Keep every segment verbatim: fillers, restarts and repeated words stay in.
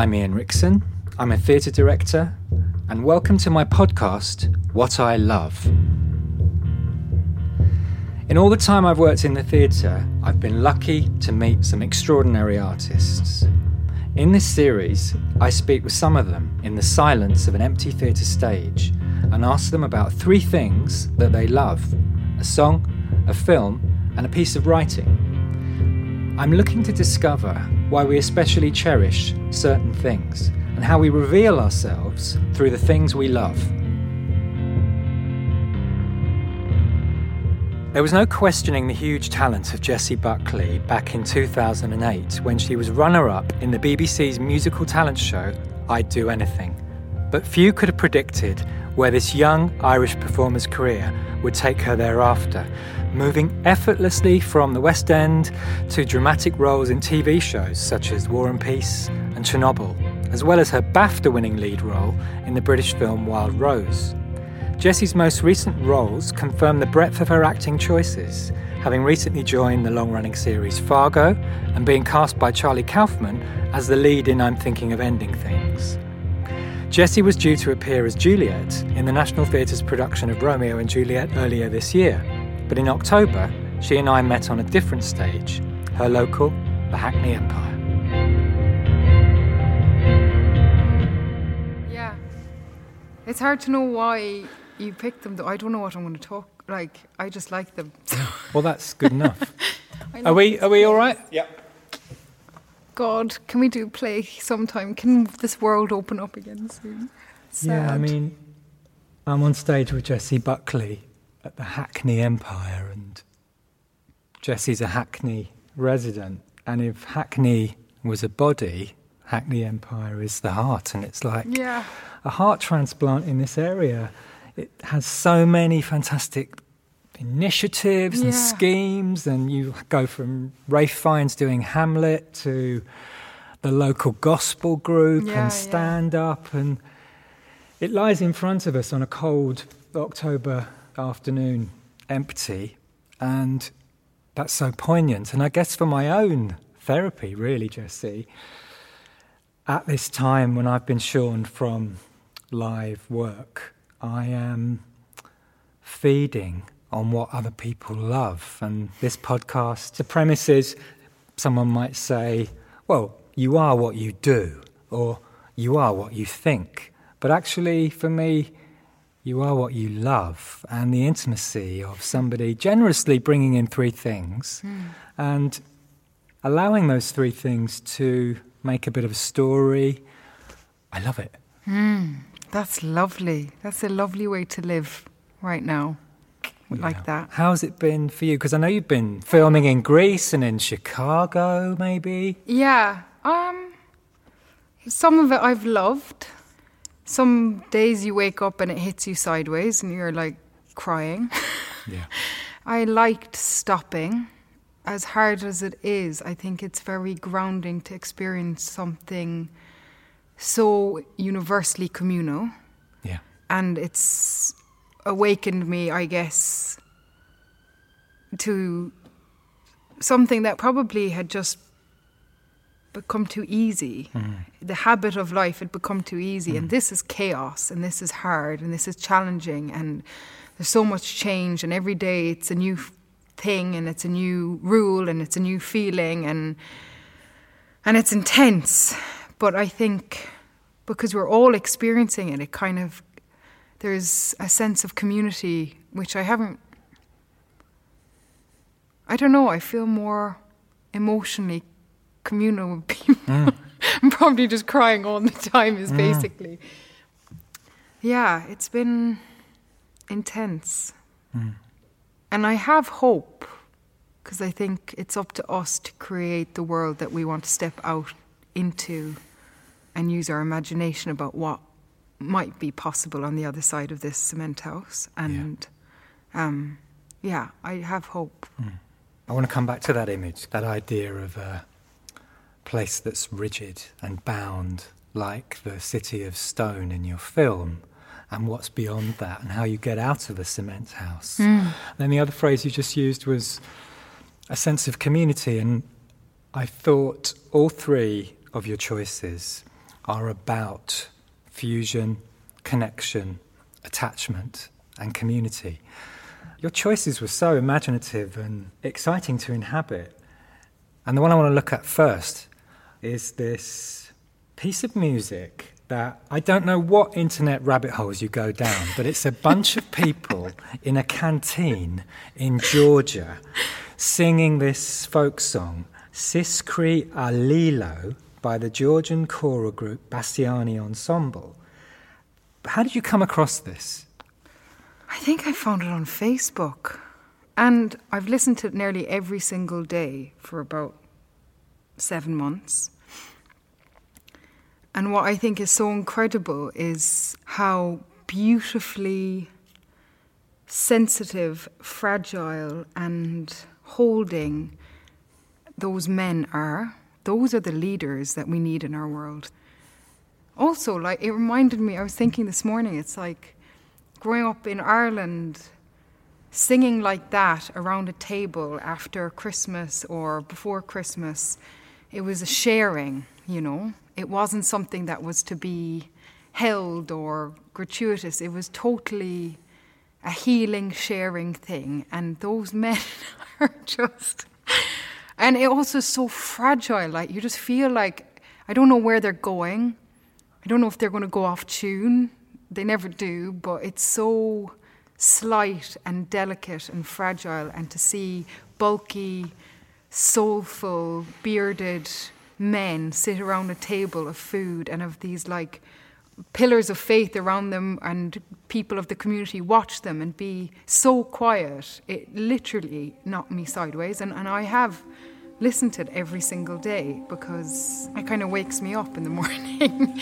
I'm Ian Rickson. I'm a theatre director. And welcome to my podcast, What I Love. In all the time I've worked in the theatre, I've been lucky to meet some extraordinary artists. In this series, I speak with some of them in the silence of an empty theatre stage and ask them about three things that they love: a song, a film, and a piece of writing. I'm looking to discover why we especially cherish certain things and how we reveal ourselves through the things we love. There was no questioning the huge talent of Jessie Buckley back in two thousand eight when she was runner-up in the B B C's musical talent show I'd Do Anything. But few could have predicted where this young Irish performer's career would take her thereafter, moving effortlessly from the West End to dramatic roles in T V shows such as War and Peace and Chernobyl, as well as her BAFTA-winning lead role in the British film Wild Rose. Jessie's most recent roles confirm the breadth of her acting choices, having recently joined the long-running series Fargo and being cast by Charlie Kaufman as the lead in I'm Thinking of Ending Things. Jessie was due to appear as Juliet in the National Theatre's production of Romeo and Juliet earlier this year, but in October, she and I met on a different stage, her local, the Hackney Empire. Yeah, it's hard to know why you pick them, though. I don't know what I'm going to talk, like, I just like them. So. Well, that's good enough. Are we Are we all right? Yep. God, can we do play sometime? Can this world open up again soon? Sad. Yeah, I mean, I'm on stage with Jessie Buckley at the Hackney Empire, and Jessie's a Hackney resident, and if Hackney was a body, Hackney Empire is the heart, and it's like yeah. a heart transplant in this area. It has so many fantastic initiatives yeah. and schemes, and you go from Ralph Fiennes doing Hamlet to the local gospel group yeah, and stand-up, yeah. and it lies in front of us on a cold October afternoon, empty, and that's so poignant. And I guess for my own therapy, really, Jessie, at this time when I've been shorn from live work, I am feeding on what other people love. And this podcast, the premise is, someone might say, well, you are what you do, or you are what you think. But actually, for me, you are what you love. And the intimacy of somebody generously bringing in three things mm. and allowing those three things to make a bit of a story, I love it. Mm. That's lovely. That's a lovely way to live right now, yeah. like that. How's it been for you? Because I know you've been filming in Greece and in Chicago, maybe. Yeah. Um, some of it I've loved. Some days you wake up and it hits you sideways and you're, like, crying. Yeah. I liked stopping. As hard as it is, I think it's very grounding to experience something so universally communal. Yeah. And it's awakened me, I guess, to something that probably had just become too easy. Mm. The habit of life had become too easy. Mm. And this is chaos, and this is hard, and this is challenging, and there's so much change, and every day it's a new thing, and it's a new rule, and it's a new feeling, and and it's intense. But I think because we're all experiencing it, it kind of, there's a sense of community, which I haven't, I don't know, I feel more emotionally communal with people. Mm. I'm probably just crying all the time is mm. basically. Yeah, it's been intense. Mm. And I have hope, because I think it's up to us to create the world that we want to step out into and use our imagination about what might be possible on the other side of this cement house. And yeah, um, yeah I have hope. Mm. I want to come back to that image, that idea of a place that's rigid and bound, like the city of stone in your film, and what's beyond that and how you get out of a cement house. Mm. Then the other phrase you just used was a sense of community, and I thought all three of your choices are about fusion, connection, attachment and community. Your choices were so imaginative and exciting to inhabit. And the one I want to look at first is this piece of music that I don't know what internet rabbit holes you go down, but it's a bunch of people in a canteen in Georgia singing this folk song, Siskri Alilo, by the Georgian choral group Basiani Ensemble. How did you come across this? I think I found it on Facebook. And I've listened to it nearly every single day for about seven months. And what I think is so incredible is how beautifully sensitive, fragile and holding those men are. Those are the leaders that we need in our world. Also, like, it reminded me, I was thinking this morning, it's like growing up in Ireland, singing like that around a table after Christmas or before Christmas, it was a sharing, you know. It wasn't something that was to be held or gratuitous. It was totally a healing, sharing thing. And those men are just... And it also is so fragile. Like, you just feel like, I don't know where they're going. I don't know if they're going to go off tune. They never do, but it's so slight and delicate and fragile. And to see bulky, soulful, bearded men sit around a table of food and of these, like, pillars of faith around them, and people of the community watch them and be so quiet, it literally knocked me sideways. And, and I have listened to it every single day because it kind of wakes me up in the morning.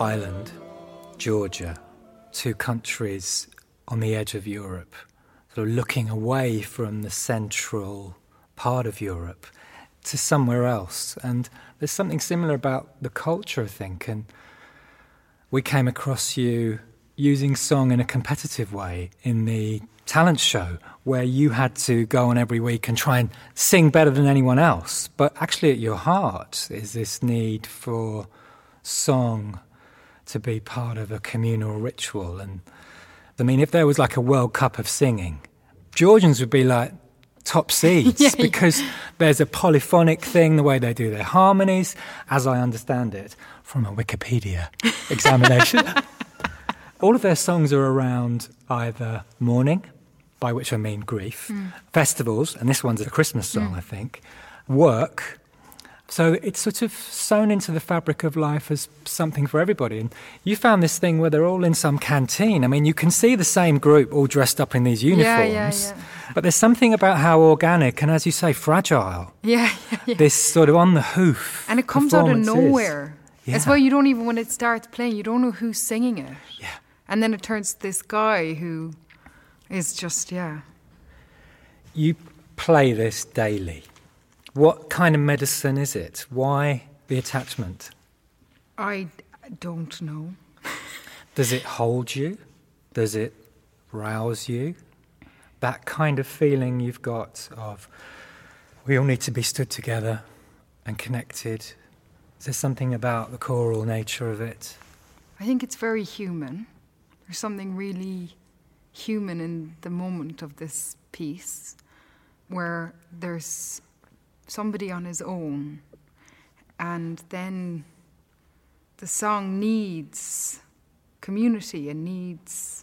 Ireland, Georgia, two countries on the edge of Europe, sort of looking away from the central part of Europe to somewhere else. And there's something similar about the culture, I think. And we came across you using song in a competitive way in the talent show, where you had to go on every week and try and sing better than anyone else. But actually at your heart is this need for song to be part of a communal ritual. And I mean, if there was like a World Cup of singing, Georgians would be like top seeds. Yeah, because yeah. There's a polyphonic thing, the way they do their harmonies, as I understand it from a Wikipedia examination. all of their songs are around either mourning, by which I mean grief, mm. festivals, and this one's a Christmas song, mm. I think, work. So it's sort of sewn into the fabric of life as something for everybody. And you found this thing where they're all in some canteen. I mean, you can see the same group all dressed up in these uniforms. Yeah, yeah, yeah. But there's something about how organic and, as you say, fragile. Yeah, yeah, yeah. This sort of on the hoof. And it comes out of nowhere. Yeah. As well, you don't even, when it starts playing, you don't know who's singing it. Yeah. And then it turns to this guy who is just, yeah. You play this daily. What kind of medicine is it? Why the attachment? I don't know. Does it hold you? Does it rouse you? That kind of feeling you've got of we all need to be stood together and connected. Is there something about the choral nature of it? I think it's very human. There's something really human in the moment of this piece where there's somebody on his own, and then the song needs community and needs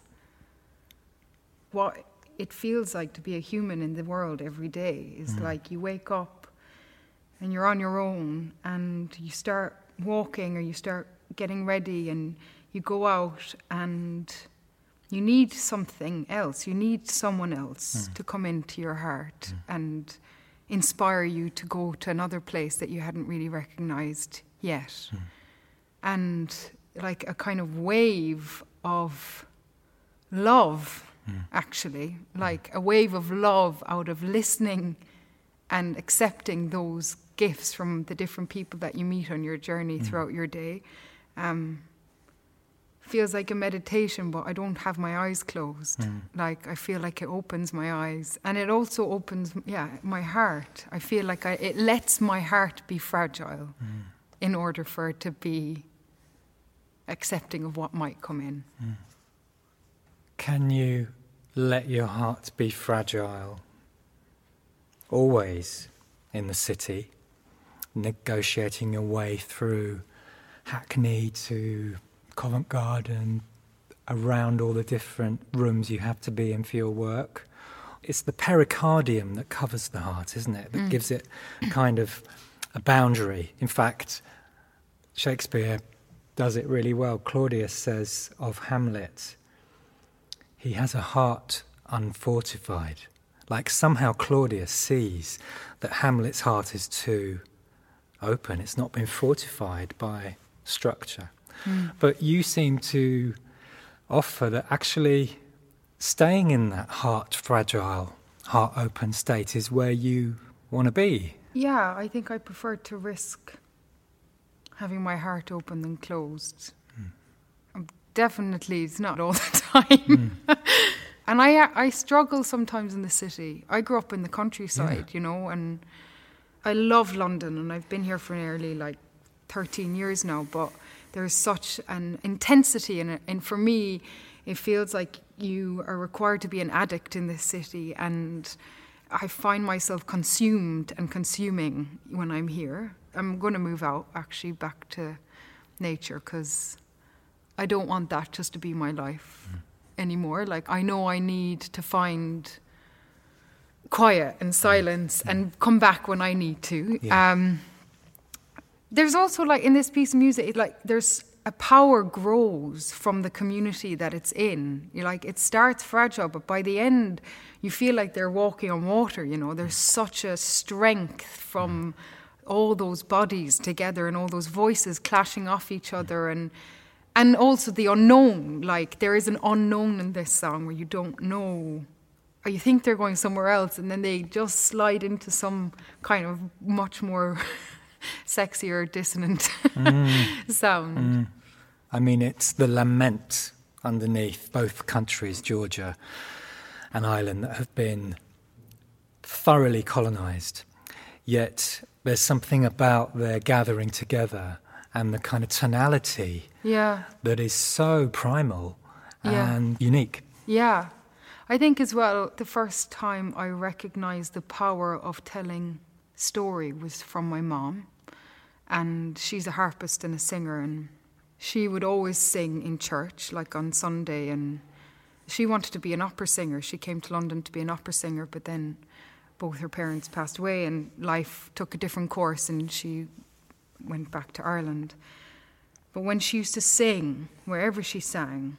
what it feels like to be a human in the world every day. It's mm. like you wake up and you're on your own, and you start walking or you start getting ready and you go out, and you need something else, you need someone else mm. to come into your heart mm. and inspire you to go to another place that you hadn't really recognised yet. Mm. And like a kind of wave of love, mm. actually, like a wave of love out of listening and accepting those gifts from the different people that you meet on your journey mm. throughout your day. Um, feels like a meditation, but I don't have my eyes closed. Mm. Like, I feel like it opens my eyes. And it also opens, yeah, my heart. I feel like I, it lets my heart be fragile mm. in order for it to be accepting of what might come in. Mm. Can you let your heart be fragile? Always in the city, negotiating your way through Hackney to Covent Garden, around all the different rooms you have to be in for your work. It's the pericardium that covers the heart, isn't it? That mm. gives it kind of a boundary. In fact, Shakespeare does it really well. Claudius says of Hamlet, he has a heart unfortified. Like somehow Claudius sees that Hamlet's heart is too open. It's not been fortified by structure. Mm. But you seem to offer that actually staying in that heart fragile, heart open state is where you want to be. Yeah, I think I prefer to risk having my heart open than closed. Mm. I'm definitely, it's not all the time. Mm. And I, I struggle sometimes in the city. I grew up in the countryside, yeah. you know, and I love London, and I've been here for nearly like thirteen years now, but there's such an intensity in it. And for me, it feels like you are required to be an addict in this city. And I find myself consumed and consuming when I'm here. I'm going to move out, actually, back to nature, because I don't want that just to be my life mm. anymore. Like, I know I need to find quiet and silence mm. and come back when I need to. Yeah. Um, There's also, like, in this piece of music, it, like, there's a power grows from the community that it's in. You're like, it starts fragile, but by the end, you feel like they're walking on water, you know. There's such a strength from all those bodies together and all those voices clashing off each other. And and also the unknown, like, there is an unknown in this song where you don't know. Or you think they're going somewhere else, and then they just slide into some kind of much more sexier, dissonant mm. sound. Mm. I mean, it's the lament underneath both countries, Georgia and Ireland, that have been thoroughly colonised. Yet there's something about their gathering together and the kind of tonality yeah. that is so primal and yeah. unique. Yeah. I think as well, the first time I recognised the power of telling story was from my mom. And she's a harpist and a singer, and She would always sing in church, like on Sunday, and she wanted to be an opera singer. She came to London to be an opera singer, but then both her parents passed away and life took a different course and she went back to Ireland. But when she used to sing, wherever she sang,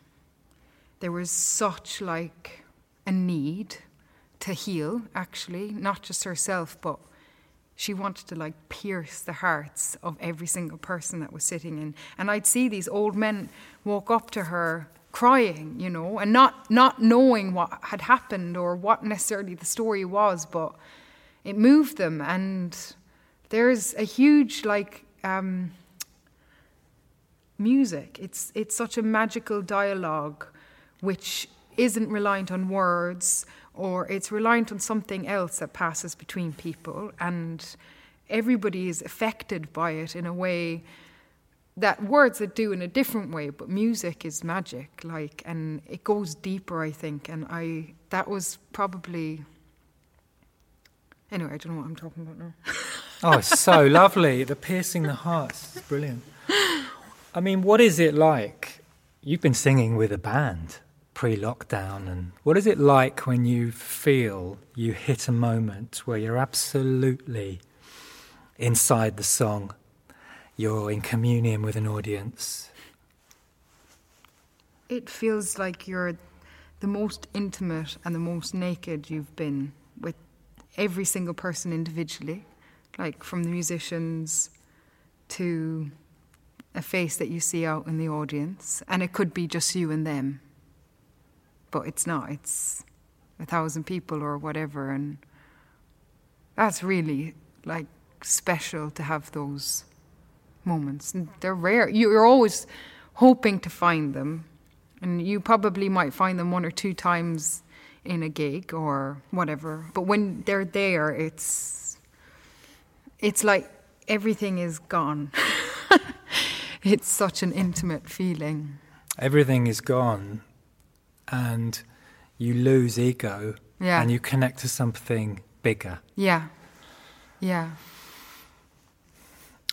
there was such like a need to heal, actually, not just herself, but she wanted to like pierce the hearts of every single person that was sitting in. And I'd see these old men walk up to her crying, you know, and not, not knowing what had happened or what necessarily the story was, but it moved them. And there's a huge like um, music. It's it's such a magical dialogue which isn't reliant on words, or it's reliant on something else that passes between people, and everybody is affected by it in a way that words that do in a different way, but music is magic, like, and it goes deeper, I think, and I, that was probably, anyway, I don't know what I'm talking about now. Oh, it's so lovely, the piercing the hearts, it's brilliant. I mean, what is it like? You've been singing with a band pre-lockdown, and what is it like when you feel you hit a moment where you're absolutely inside the song, you're in communion with an audience? It feels like you're the most intimate and the most naked you've been with every single person individually, like from the musicians to a face that you see out in the audience, and it could be just you and them. But it's not, it's a thousand people or whatever, and that's really like special to have those moments. And they're rare, you're always hoping to find them, and you probably might find them one or two times in a gig or whatever, but when they're there, it's it's like everything is gone. It's such an intimate feeling. Everything is gone. And you lose ego, yeah. And you connect to something bigger. Yeah, yeah.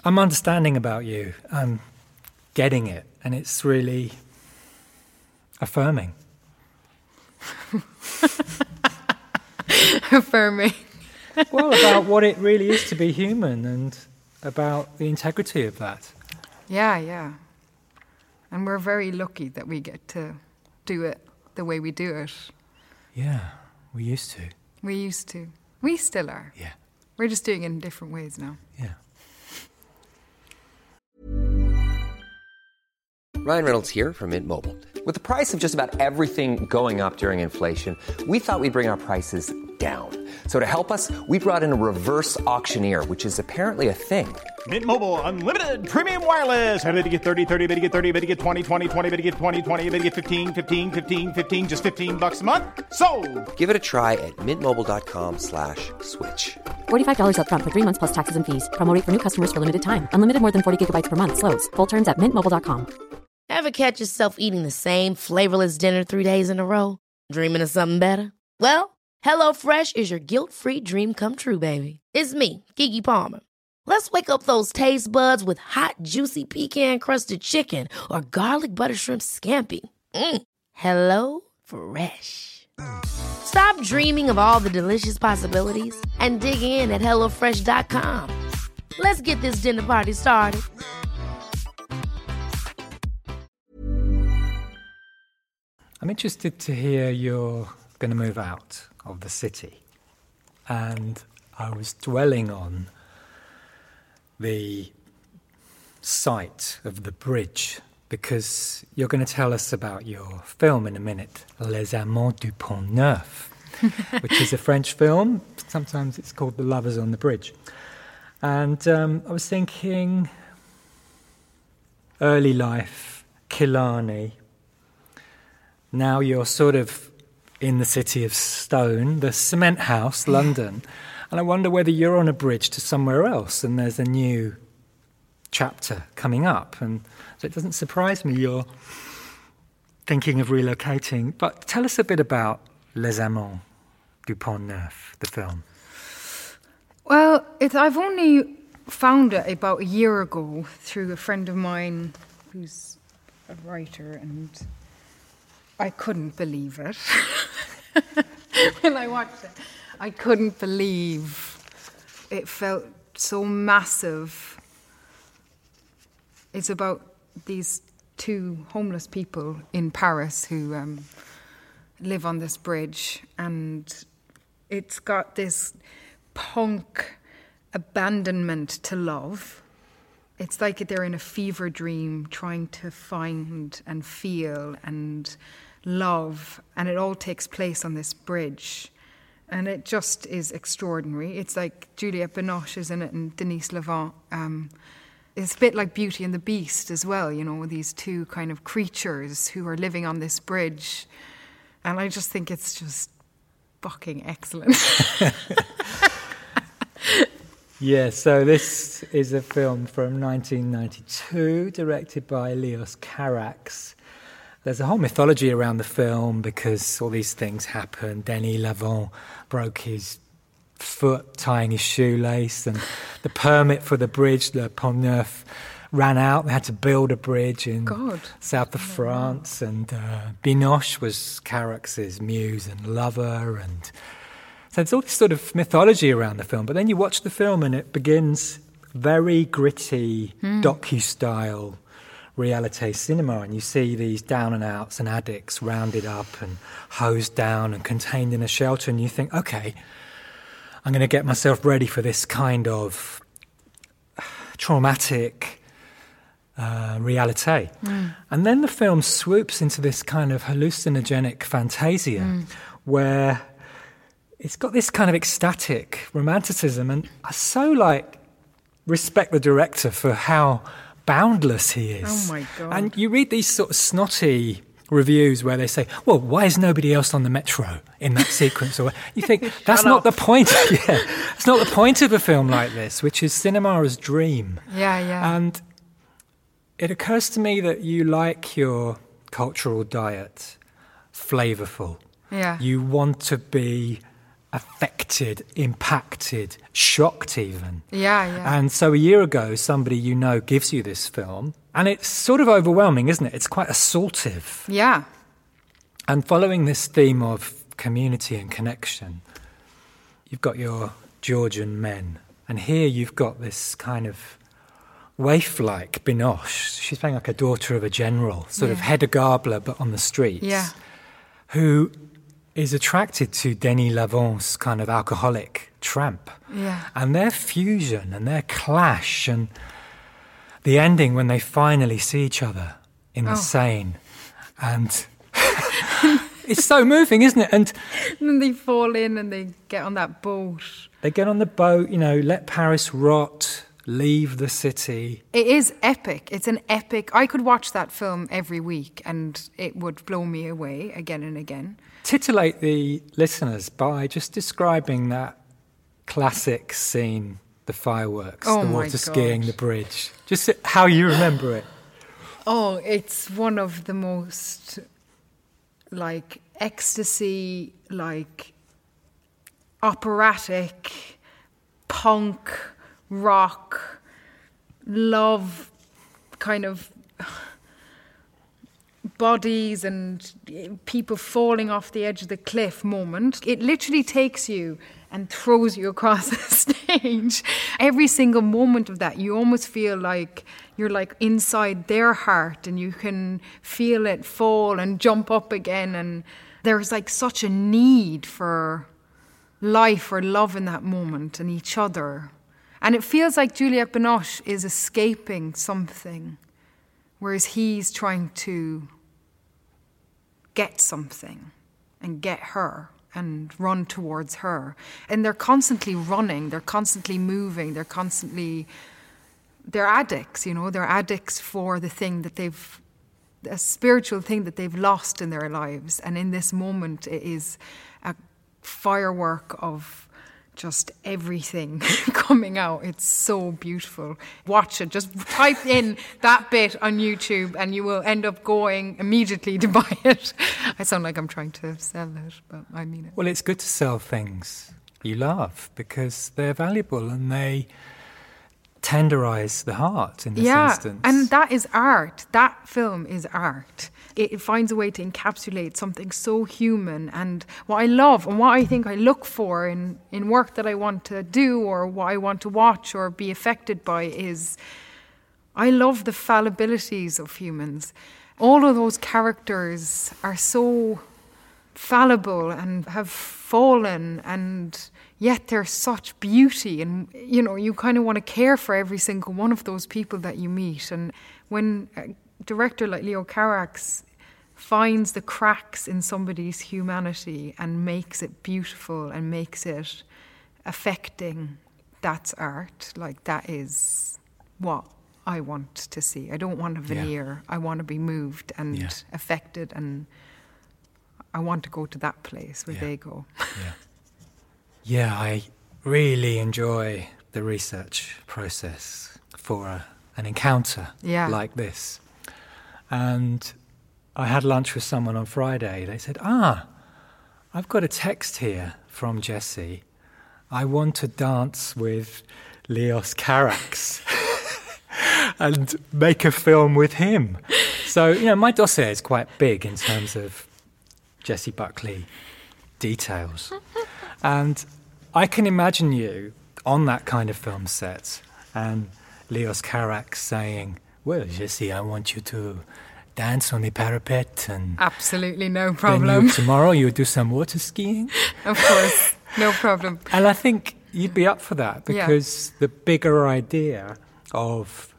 I'm understanding about you. I'm getting it, and it's really affirming. Affirming. Well, about what it really is to be human and about the integrity of that. Yeah, yeah. And we're very lucky that we get to do it the way we do it. Yeah, we used to. We used to. We still are. Yeah. We're just doing it in different ways now. Yeah. Ryan Reynolds here from Mint Mobile. With the price of just about everything going up during inflation, we thought we'd bring our prices down. So to help us, we brought in a reverse auctioneer, which is apparently a thing. Mint Mobile Unlimited Premium Wireless. How to get thirty, thirty, how to get thirty, how to get twenty, twenty, twenty, how to get twenty, twenty, how to get fifteen, fifteen, fifteen, fifteen, just fifteen bucks a month? Sold! Give it a try at mintmobile.com slash switch. forty-five dollars up front for three months plus taxes and fees. Promo rate for new customers for limited time. Unlimited more than forty gigabytes per month. Slows full terms at mint mobile dot com. Ever catch yourself eating the same flavorless dinner three days in a row? Dreaming of something better? Well, HelloFresh is your guilt-free dream come true, baby. It's me, Keke Palmer. Let's wake up those taste buds with hot, juicy pecan-crusted chicken or garlic butter shrimp scampi. Mm. Hello Fresh. Stop dreaming of all the delicious possibilities and dig in at hello fresh dot com. Let's get this dinner party started. I'm interested to hear you're going to move out of the city. And I was dwelling on the site of the bridge because you're going to tell us about your film in a minute, Les Amants du Pont Neuf, which is a French film. Sometimes it's called The Lovers on the Bridge. And um, I was thinking early life, Killarney. Now you're sort of in the city of stone, the cement house, London. And I wonder whether you're on a bridge to somewhere else and there's a new chapter coming up. And so it doesn't surprise me you're thinking of relocating. But tell us a bit about Les Amants du Pont Neuf, the film. Well, it, I've only found it about a year ago through a friend of mine who's a writer, and I couldn't believe it when I watched it. I couldn't believe it felt so massive. It's about these two homeless people in Paris who um, live on this bridge, and it's got this punk abandonment to love. It's like they're in a fever dream trying to find and feel and love, and it all takes place on this bridge. And it just is extraordinary. It's like Juliette Binoche is in it, and Denis Lavant. Um, it's a bit like Beauty and the Beast as well, you know, these two kind of creatures who are living on this bridge. And I just think it's just fucking excellent. Yeah, so this is a film from nineteen ninety-two, directed by Léos Carax. There's a whole mythology around the film because all these things happen. Denis Lavant broke his foot tying his shoelace, and the permit for the bridge, the Pont Neuf, ran out. They had to build a bridge in God. south of France, and uh, Binoche was Carax's muse and lover, and so there's all this sort of mythology around the film. But then you watch the film and it begins very gritty, mm. docu-style reality cinema. And you see these down-and-outs and addicts rounded up and hosed down and contained in a shelter. And you think, OK, I'm going to get myself ready for this kind of traumatic uh, reality. Mm. And then the film swoops into this kind of hallucinogenic fantasia mm. where it's got this kind of ecstatic romanticism, and I so, like, respect the director for how boundless he is. Oh, my God. And you read these sort of snotty reviews where they say, well, why is nobody else on the metro in that sequence? Or you think, that's not the point. Yeah, it's not the point of a film like this, which is cinema as dream. Yeah, yeah. And it occurs to me that you like your cultural diet flavourful. Yeah. You want to be affected, impacted, shocked even. Yeah, yeah. And so a year ago, somebody you know gives you this film, and it's sort of overwhelming, isn't it? It's quite assaultive. Yeah. And following this theme of community and connection, you've got your Georgian men, and here you've got this kind of waif-like Binoche. She's playing like a daughter of a general, sort yeah. of Hedda Gabler, but on the streets. Yeah. Who is attracted to Denis Lavant's kind of alcoholic tramp. Yeah. And their fusion and their clash and the ending when they finally see each other in the oh. Seine. And it's so moving, isn't it? And, and then they fall in and they get on that boat. They get on the boat, you know, let Paris rot, leave the city. It is epic. It's an epic. I could watch that film every week and it would blow me away again and again. Titillate the listeners by just describing that classic scene, the fireworks, oh the water God. skiing, the bridge, just how you remember it. Oh, it's one of the most, like, ecstasy, like, operatic, punk, rock, love, kind of bodies and people falling off the edge of the cliff moment. It literally takes you and throws you across the stage. Every single moment of that, you almost feel like you're like inside their heart and you can feel it fall and jump up again. And there's like such a need for life or love in that moment and each other. And it feels like Juliette Binoche is escaping something, whereas he's trying to get something and get her and run towards her. And they're constantly running, they're constantly moving, they're constantly... They're addicts, you know, they're addicts for the thing that they've... a spiritual thing that they've lost in their lives. And in this moment, it is a firework of just everything coming out. It's so beautiful. Watch it. Just type in that bit on YouTube and you will end up going immediately to buy it. I sound like I'm trying to sell it, but I mean it. Well, it's good to sell things you love because they're valuable and they tenderize the heart in this yeah, instance. Yeah, and that is art. That film is art. It finds a way to encapsulate something so human, and what I love and what I think I look for in, in work that I want to do or what I want to watch or be affected by is I love the fallibilities of humans. All of those characters are so fallible and have fallen, and yet there's such beauty, and you know, you kind of want to care for every single one of those people that you meet. And when a director like Léos Carax finds the cracks in somebody's humanity and makes it beautiful and makes it affecting, that's art. Like, that is what I want to see. I don't want a veneer. Yeah. I want to be moved and yeah. affected, and I want to go to that place where yeah. they go. yeah. yeah, I really enjoy the research process for a, an encounter yeah. like this. And I had lunch with someone on Friday. They said, ah, I've got a text here from Jessie. I want to dance with Léos Carax and make a film with him. So, you know, my dossier is quite big in terms of Jessie Buckley details. And I can imagine you on that kind of film set and Léos Carax saying, well, Jessie, I want you to dance on the parapet. And absolutely no problem. You, tomorrow you'll do some water skiing. Of course, no problem. And I think you'd be up for that, because yeah. the bigger idea of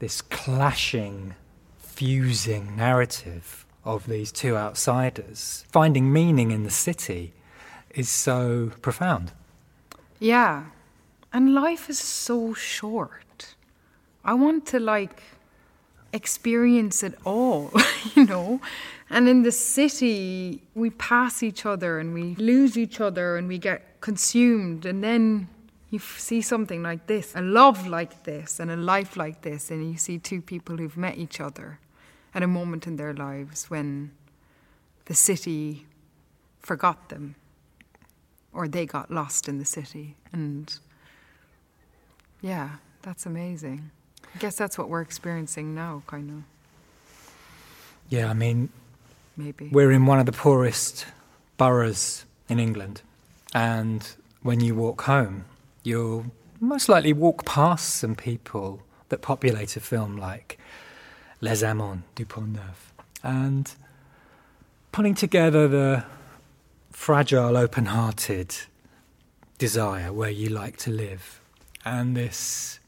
this clashing, fusing narrative of these two outsiders finding meaning in the city is so profound. Yeah, and life is so short. I want to, like, experience it all, you know? And in the city, we pass each other and we lose each other and we get consumed, and then you see something like this, a love like this and a life like this, and you see two people who've met each other at a moment in their lives when the city forgot them, or they got lost in the city. And yeah, that's amazing. I guess that's what we're experiencing now, kind of. Yeah, I mean, maybe we're in one of the poorest boroughs in England, and when you walk home, you'll most likely walk past some people that populate a film like Les Amants du Pont Neuf, and putting together the fragile, open-hearted desire where you like to live and this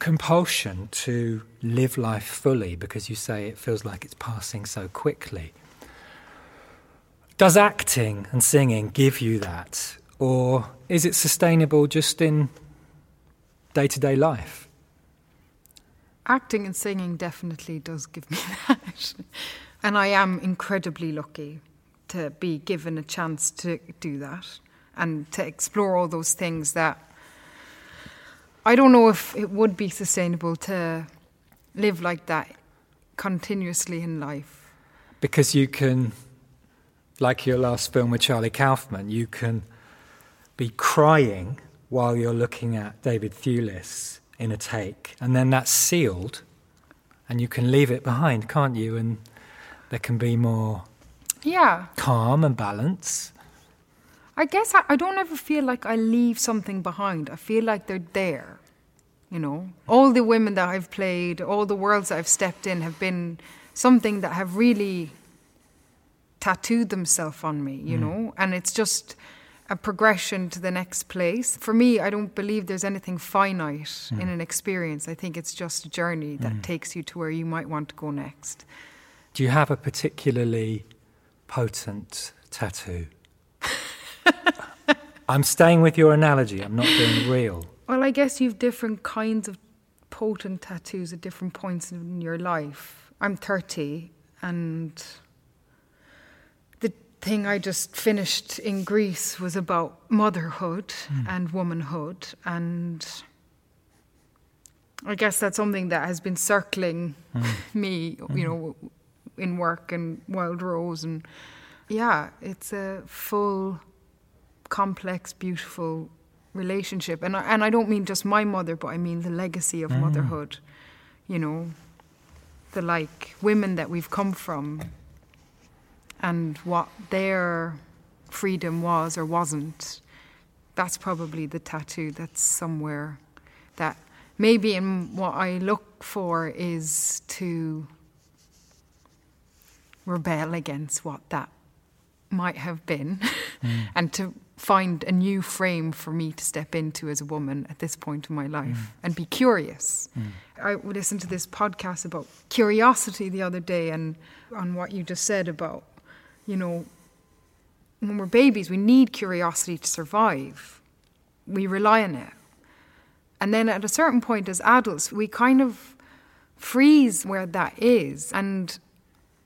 compulsion to live life fully, because you say it feels like it's passing so quickly. Does acting and singing give you that, or is it sustainable just in day-to-day life? Acting and singing definitely does give me that. And I am incredibly lucky to be given a chance to do that and to explore all those things that I don't know if it would be sustainable to live like that continuously in life. Because you can, like your last film with Charlie Kaufman, you can be crying while you're looking at David Thewlis in a take, and then that's sealed and you can leave it behind, can't you? And there can be more yeah calm and balance. I guess I, I don't ever feel like I leave something behind. I feel like they're there, you know. All the women that I've played, all the worlds that I've stepped in have been something that have really tattooed themselves on me, you mm. know, and it's just a progression to the next place. For me, I don't believe there's anything finite mm. in an experience. I think it's just a journey that mm. takes you to where you might want to go next. Do you have a particularly potent tattoo? I'm staying with your analogy. I'm not being real. Well, I guess you've different kinds of potent tattoos at different points in your life. I'm thirty, and thing I just finished in Greece was about motherhood mm. and womanhood, and I guess that's something that has been circling mm. me, mm. you know, in work and Wild Rose. And yeah, it's a full, complex, beautiful relationship. And I, and I don't mean just my mother, but I mean the legacy of mm. motherhood, you know, the like women that we've come from and what their freedom was or wasn't. That's probably the tattoo that's somewhere that maybe in what I look for is to rebel against what that might have been mm. and to find a new frame for me to step into as a woman at this point in my life mm. and be curious. Mm. I listened to this podcast about curiosity the other day, and on what you just said about, you know, when we're babies, we need curiosity to survive. We rely on it. And then at a certain point as adults, we kind of freeze where that is. And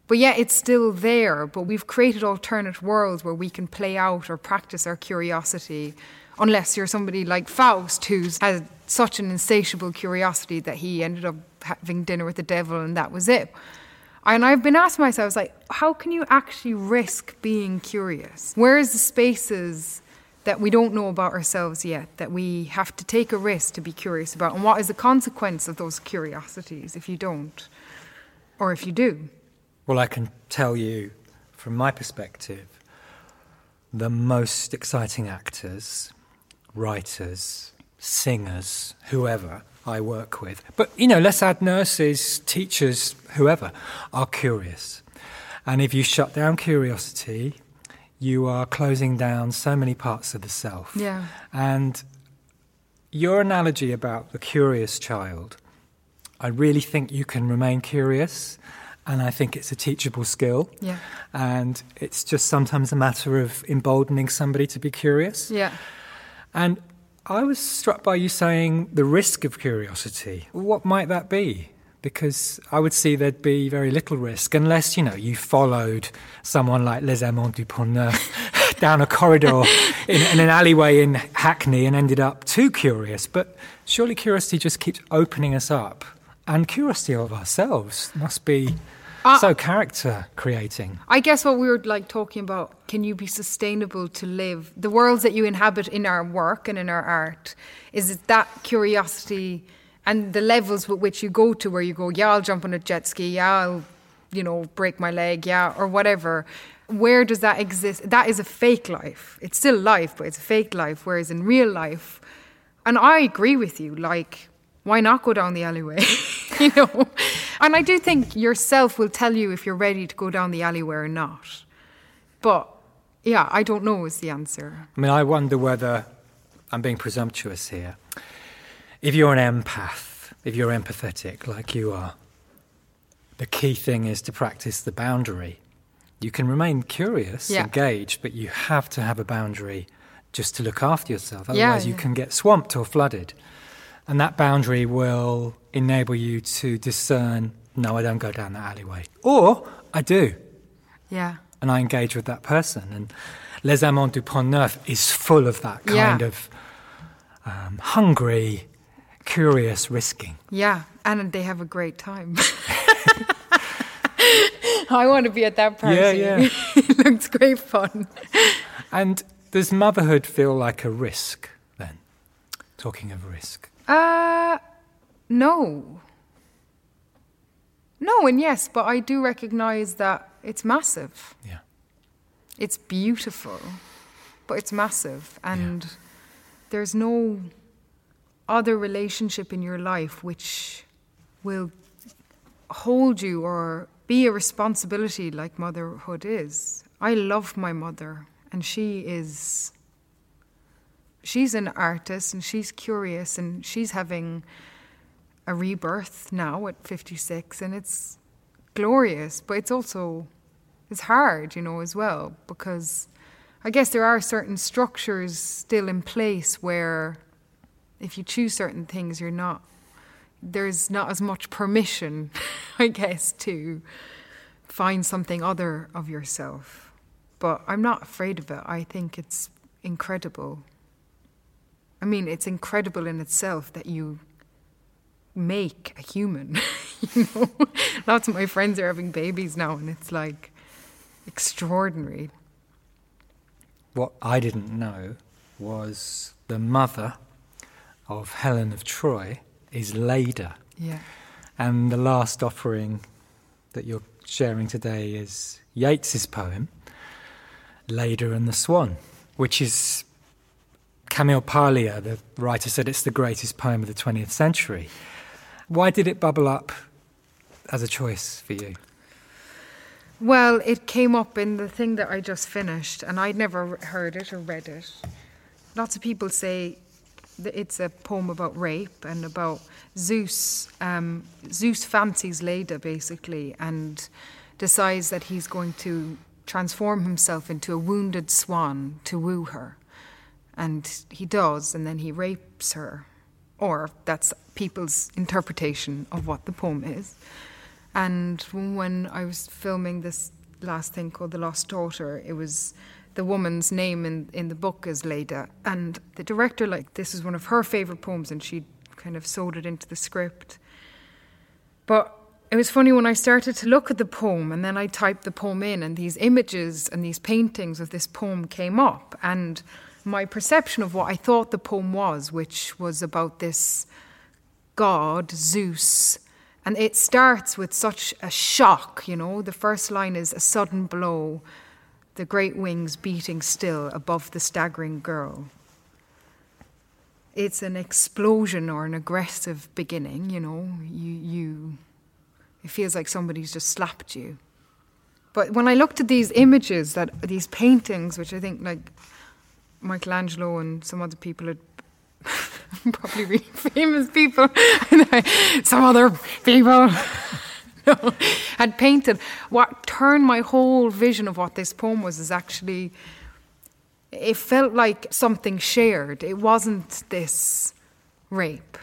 But yet it's still there, but we've created alternate worlds where we can play out or practice our curiosity, unless you're somebody like Faust, who's had such an insatiable curiosity that he ended up having dinner with the devil and that was it. And I've been asking myself, like, how can you actually risk being curious? Where is the spaces that we don't know about ourselves yet, that we have to take a risk to be curious about? And what is the consequence of those curiosities if you don't, or if you do? Well, I can tell you, from my perspective, the most exciting actors, writers, singers, whoever I work with, but, you know, let's add nurses, teachers, whoever, are curious. And if you shut down curiosity, you are closing down so many parts of the self. Yeah. And your analogy about the curious child, I really think you can remain curious. And I think it's a teachable skill. Yeah. And it's just sometimes a matter of emboldening somebody to be curious. Yeah. And I was struck by you saying the risk of curiosity. What might that be? Because I would see there'd be very little risk, unless, you know, you followed someone like Les Amants du Pont Neuf down a corridor in, in an alleyway in Hackney and ended up too curious. But surely curiosity just keeps opening us up. And curiosity of ourselves must be... Uh, so character creating. I guess what we were like talking about, can you be sustainable to live? The worlds that you inhabit in our work and in our art, is it that curiosity and the levels with which you go to, where you go, yeah, I'll jump on a jet ski, yeah, I'll, you know, break my leg, yeah, or whatever. Where does that exist? That is a fake life. It's still life, but it's a fake life, whereas in real life, and I agree with you, like, why not go down the alleyway? You know? And I do think yourself will tell you if you're ready to go down the alleyway or not. But, yeah, I don't know is the answer. I mean, I wonder whether, I'm being presumptuous here, if you're an empath, if you're empathetic like you are, the key thing is to practice the boundary. You can remain curious, yeah, engaged, but you have to have a boundary just to look after yourself. Otherwise yeah, you yeah. can get swamped or flooded. And that boundary will enable you to discern, no, I don't go down that alleyway. Or, I do. Yeah. And I engage with that person. And Les Amants du Pont Neuf is full of that kind yeah. of um, hungry, curious risking. Yeah, and they have a great time. I want to be at that party. Yeah, yeah. It looks great fun. And does motherhood feel like a risk then? Talking of risk. Uh, no. No and yes, but I do recognise that it's massive. Yeah. It's beautiful, but it's massive. And yeah. there's no other relationship in your life which will hold you or be a responsibility like motherhood is. I love my mother, and she is... She's an artist and she's curious and she's having a rebirth now at fifty-six, and it's glorious, but it's also, it's hard, you know, as well, because I guess there are certain structures still in place where if you choose certain things, you're not, there's not as much permission, I guess, to find something other of yourself. But I'm not afraid of it. I think it's incredible. I mean, it's incredible in itself that you make a human, you know? Lots of my friends are having babies now, and it's, like, extraordinary. What I didn't know was the mother of Helen of Troy is Leda. Yeah. And the last offering that you're sharing today is Yeats's poem, Leda and the Swan, which is Camille Paglia, the writer, said it's the greatest poem of the twentieth century. Why did it bubble up as a choice for you? Well, it came up in the thing that I just finished, and I'd never heard it or read it. Lots of people say that it's a poem about rape and about Zeus. Um, Zeus fancies Leda, basically, and decides that he's going to transform himself into a wounded swan to woo her. And he does, and then he rapes her. Or that's people's interpretation of what the poem is. And when I was filming this last thing called The Lost Daughter, it was the woman's name in, in the book is Leda. And the director, like, this is one of her favourite poems, and she kind of sewed it into the script. But it was funny when I started to look at the poem, and then I typed the poem in, and these images and these paintings of this poem came up. And my perception of what I thought the poem was, which was about this god, Zeus, and it starts with such a shock, you know. The first line is a sudden blow, the great wings beating still above the staggering girl. It's an explosion or an aggressive beginning, you know. You, you, it feels like somebody's just slapped you. But when I looked at these images, that these paintings, which I think like Michelangelo and some other people had probably really famous people some other people no, had painted, what turned my whole vision of what this poem was is actually it felt like something shared. It wasn't this rape.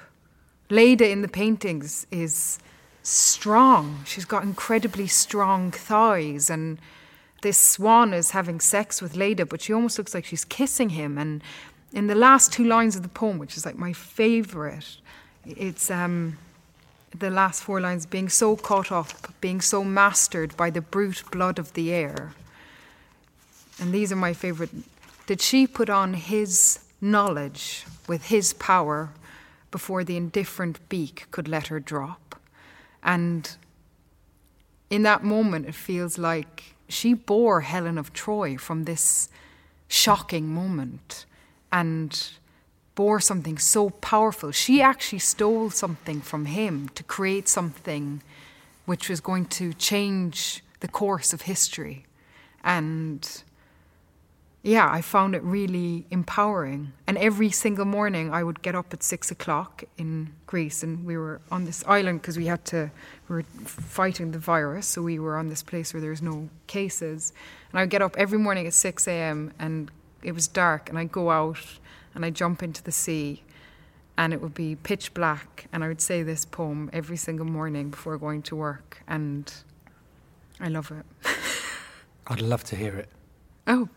Leda in the paintings is strong. She's got incredibly strong thighs, and this swan is having sex with Leda, but she almost looks like she's kissing him. And in the last two lines of the poem, which is like my favourite, it's um, the last four lines, being so caught up, being so mastered by the brute blood of the air. And these are my favourite. Did she put on his knowledge with his power before the indifferent beak could let her drop? And in that moment, it feels like she bore Helen of Troy from this shocking moment and bore something so powerful. She actually stole something from him to create something which was going to change the course of history. And yeah, I found it really empowering. And every single morning I would get up at six o'clock in Greece, and we were on this island because we had to, we were fighting the virus, so we were on this place where there's no cases. And I would get up every morning at six a.m. and it was dark, and I'd go out and I'd jump into the sea, and it would be pitch black, and I would say this poem every single morning before going to work, and I love it. I'd love to hear it. Oh.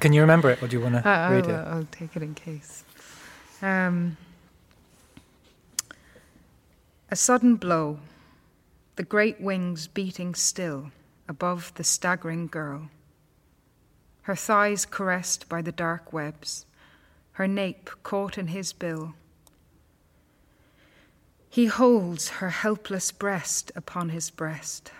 Can you remember it, or do you want to uh, read I'll, it? I'll take it in case. Um, a sudden blow, the great wings beating still above the staggering girl. Her thighs caressed by the dark webs, her nape caught in his bill. He holds her helpless breast upon his breast.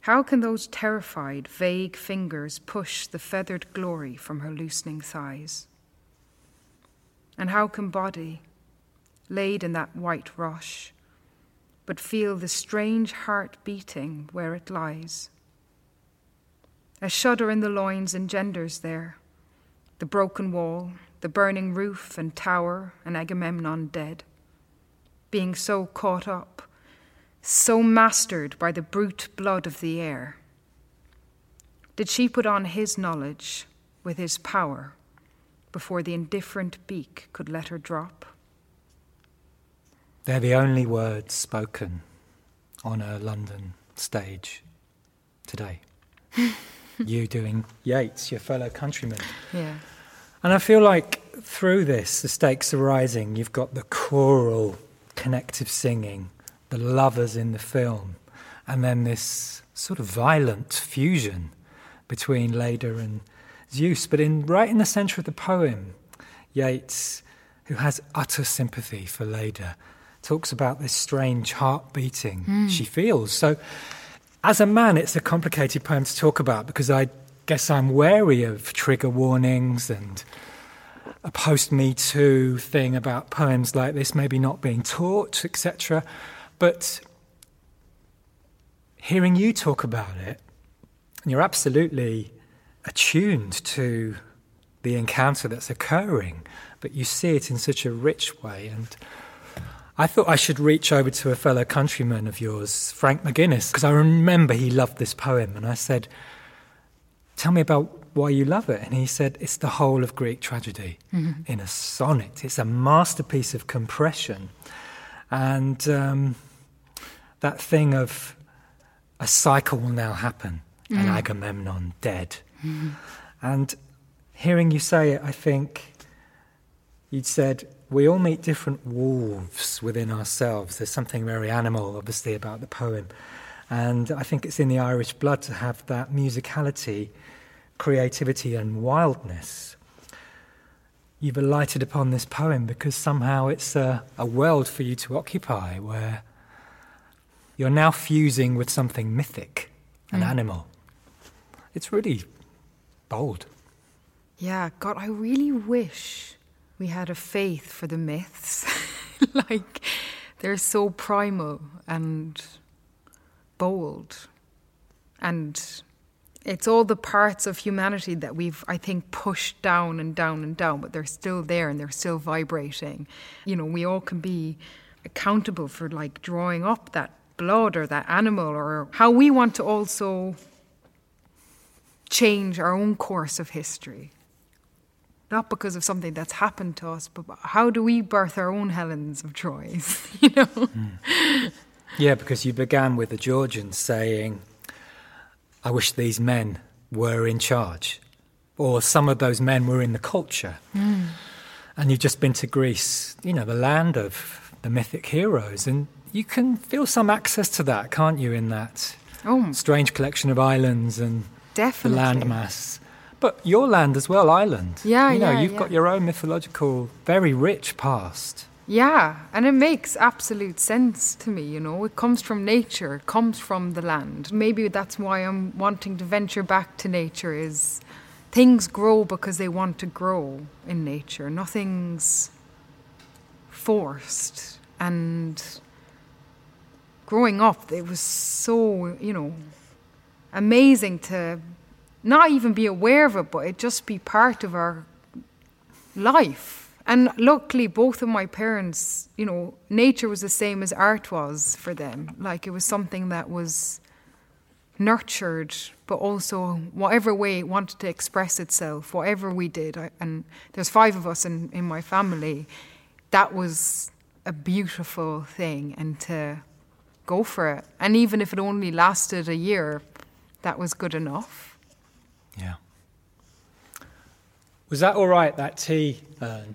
How can those terrified, vague fingers push the feathered glory from her loosening thighs? And how can body, laid in that white rush, but feel the strange heart beating where it lies? A shudder in the loins engenders there, the broken wall, the burning roof and tower, and Agamemnon dead, being so caught up, so mastered by the brute blood of the air. Did she put on his knowledge with his power before the indifferent beak could let her drop? They're the only words spoken on a London stage today. You doing Yeats, your fellow countryman. Yeah. And I feel like through this, the stakes are rising. You've got the choral connective singing, the lovers in the film, and then this sort of violent fusion between Leda and Zeus, but in right in the centre of the poem, Yeats, who has utter sympathy for Leda, talks about this strange heart beating mm. she feels. So as a man, it's a complicated poem to talk about because I guess I'm wary of trigger warnings and a post-Me Too thing about poems like this maybe not being taught, et cetera. But hearing you talk about it, and you're absolutely attuned to the encounter that's occurring, but you see it in such a rich way. And I thought I should reach over to a fellow countryman of yours, Frank McGuinness, because I remember he loved this poem. And I said, tell me about why you love it. And he said, it's the whole of Greek tragedy mm-hmm. in a sonnet. It's a masterpiece of compression. And um, that thing of a cycle will now happen, mm-hmm. and Agamemnon dead. Mm-hmm. And hearing you say it, I think you'd said, we all meet different wolves within ourselves. There's something very animal, obviously, about the poem. And I think it's in the Irish blood to have that musicality, creativity and wildness. You've alighted upon this poem because somehow it's a, a world for you to occupy where you're now fusing with something mythic, an mm. animal. It's really bold. Yeah, God, I really wish we had a faith for the myths. Like, they're so primal and bold. And it's all the parts of humanity that we've, I think, pushed down and down and down, but they're still there and they're still vibrating. You know, we all can be accountable for, like, drawing up that blood or that animal or how we want to also change our own course of history. Not because of something that's happened to us, but how do we birth our own Helens of Troyes, you know? Mm. Yeah, because you began with the Georgians saying, I wish these men were in charge, or some of those men were in the culture. Mm. And you've just been to Greece, you know, the land of the mythic heroes, and you can feel some access to that, can't you, in that oh. strange collection of islands and Definitely. the landmass. But your land as well, Ireland. Yeah, you know, yeah, you've yeah. got your own mythological, very rich past. Yeah, and it makes absolute sense to me, you know. It comes from nature, it comes from the land. Maybe that's why I'm wanting to venture back to nature, is things grow because they want to grow in nature. Nothing's forced. And growing up, it was so, you know, amazing to not even be aware of it, but it just be part of our life. And luckily, both of my parents, you know, nature was the same as art was for them. Like, it was something that was nurtured, but also whatever way it wanted to express itself, whatever we did. I, and there's five of us in, in my family. That was a beautiful thing, and to go for it. And even if it only lasted a year, that was good enough. Yeah. Was that all right, that tea urn?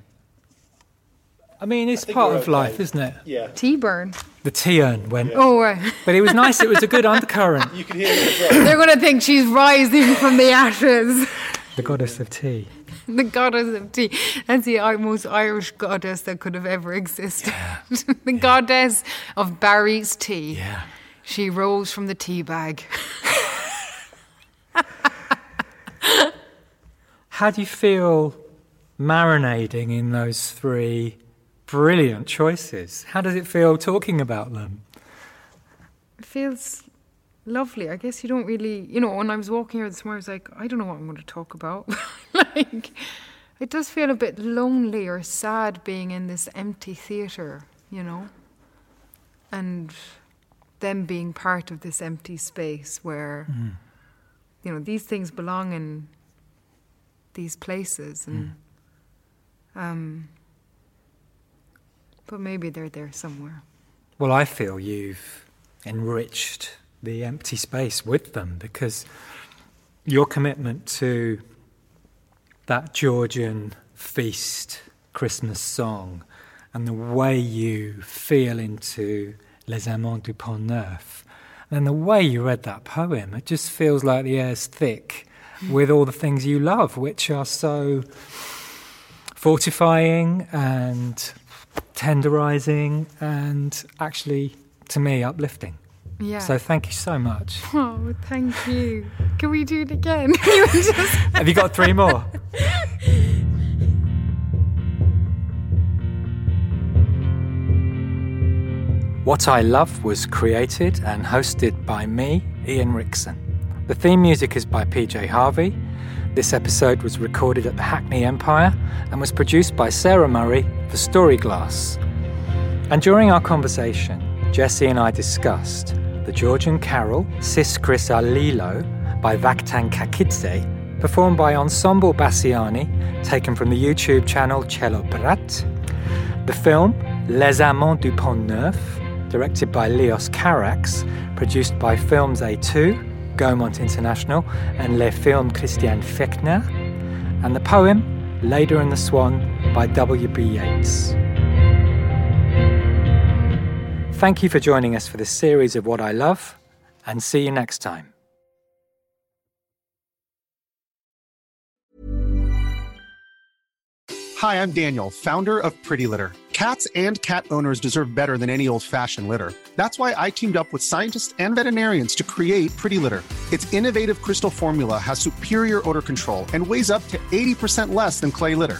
I mean, it's I part of okay. life, isn't it? Yeah. Tea burn. The tea urn went. Yeah. Oh, right. But it was nice. It was a good undercurrent. You can hear it as well. They're going to think she's rising from the ashes. The goddess of tea. The goddess of tea. That's the most Irish goddess that could have ever existed. Yeah. the yeah. goddess of Barry's tea. Yeah. She rose from the tea bag. How do you feel marinating in those three brilliant choices? How does it feel talking about them? It feels lovely. I guess you don't really, you know, when I was walking here this morning, I was like, I don't know what I'm going to talk about. Like, it does feel a bit lonely or sad being in this empty theatre, you know, and them being part of this empty space where, mm. you know, these things belong in these places, and mm. um, but maybe they're there somewhere. Well, I feel you've enriched the empty space with them, because your commitment to that Georgian feast Christmas song and the way you feel into Les Amants du Pont Neuf and the way you read that poem, it just feels like the air's thick with all the things you love, which are so fortifying and tenderizing and actually, to me, uplifting. Yeah. So thank you so much. Oh, thank you. Can we do it again? Have you got three more? What I Love was created and hosted by me, Ian Rickson. The theme music is by P J Harvey. This episode was recorded at the Hackney Empire and was produced by Sarah Murray for Storyglass. And during our conversation, Jessie and I discussed the Georgian carol Siskri Alilo by Vakhtang Kakidze, performed by Ensemble Basiani, taken from the YouTube channel Cello Brat, the film Les Amants du Pont Neuf, directed by Léos Carax, produced by Films A two, Gaumont International and Les Films Christian Fechner, and the poem Leda and the Swan by W. B. Yeats. Thank you for joining us for this series of What I Love, and see you next time. Hi, I'm Daniel, founder of Pretty Litter. Cats and cat owners deserve better than any old-fashioned litter. That's why I teamed up with scientists and veterinarians to create Pretty Litter. Its innovative crystal formula has superior odor control and weighs up to eighty percent less than clay litter.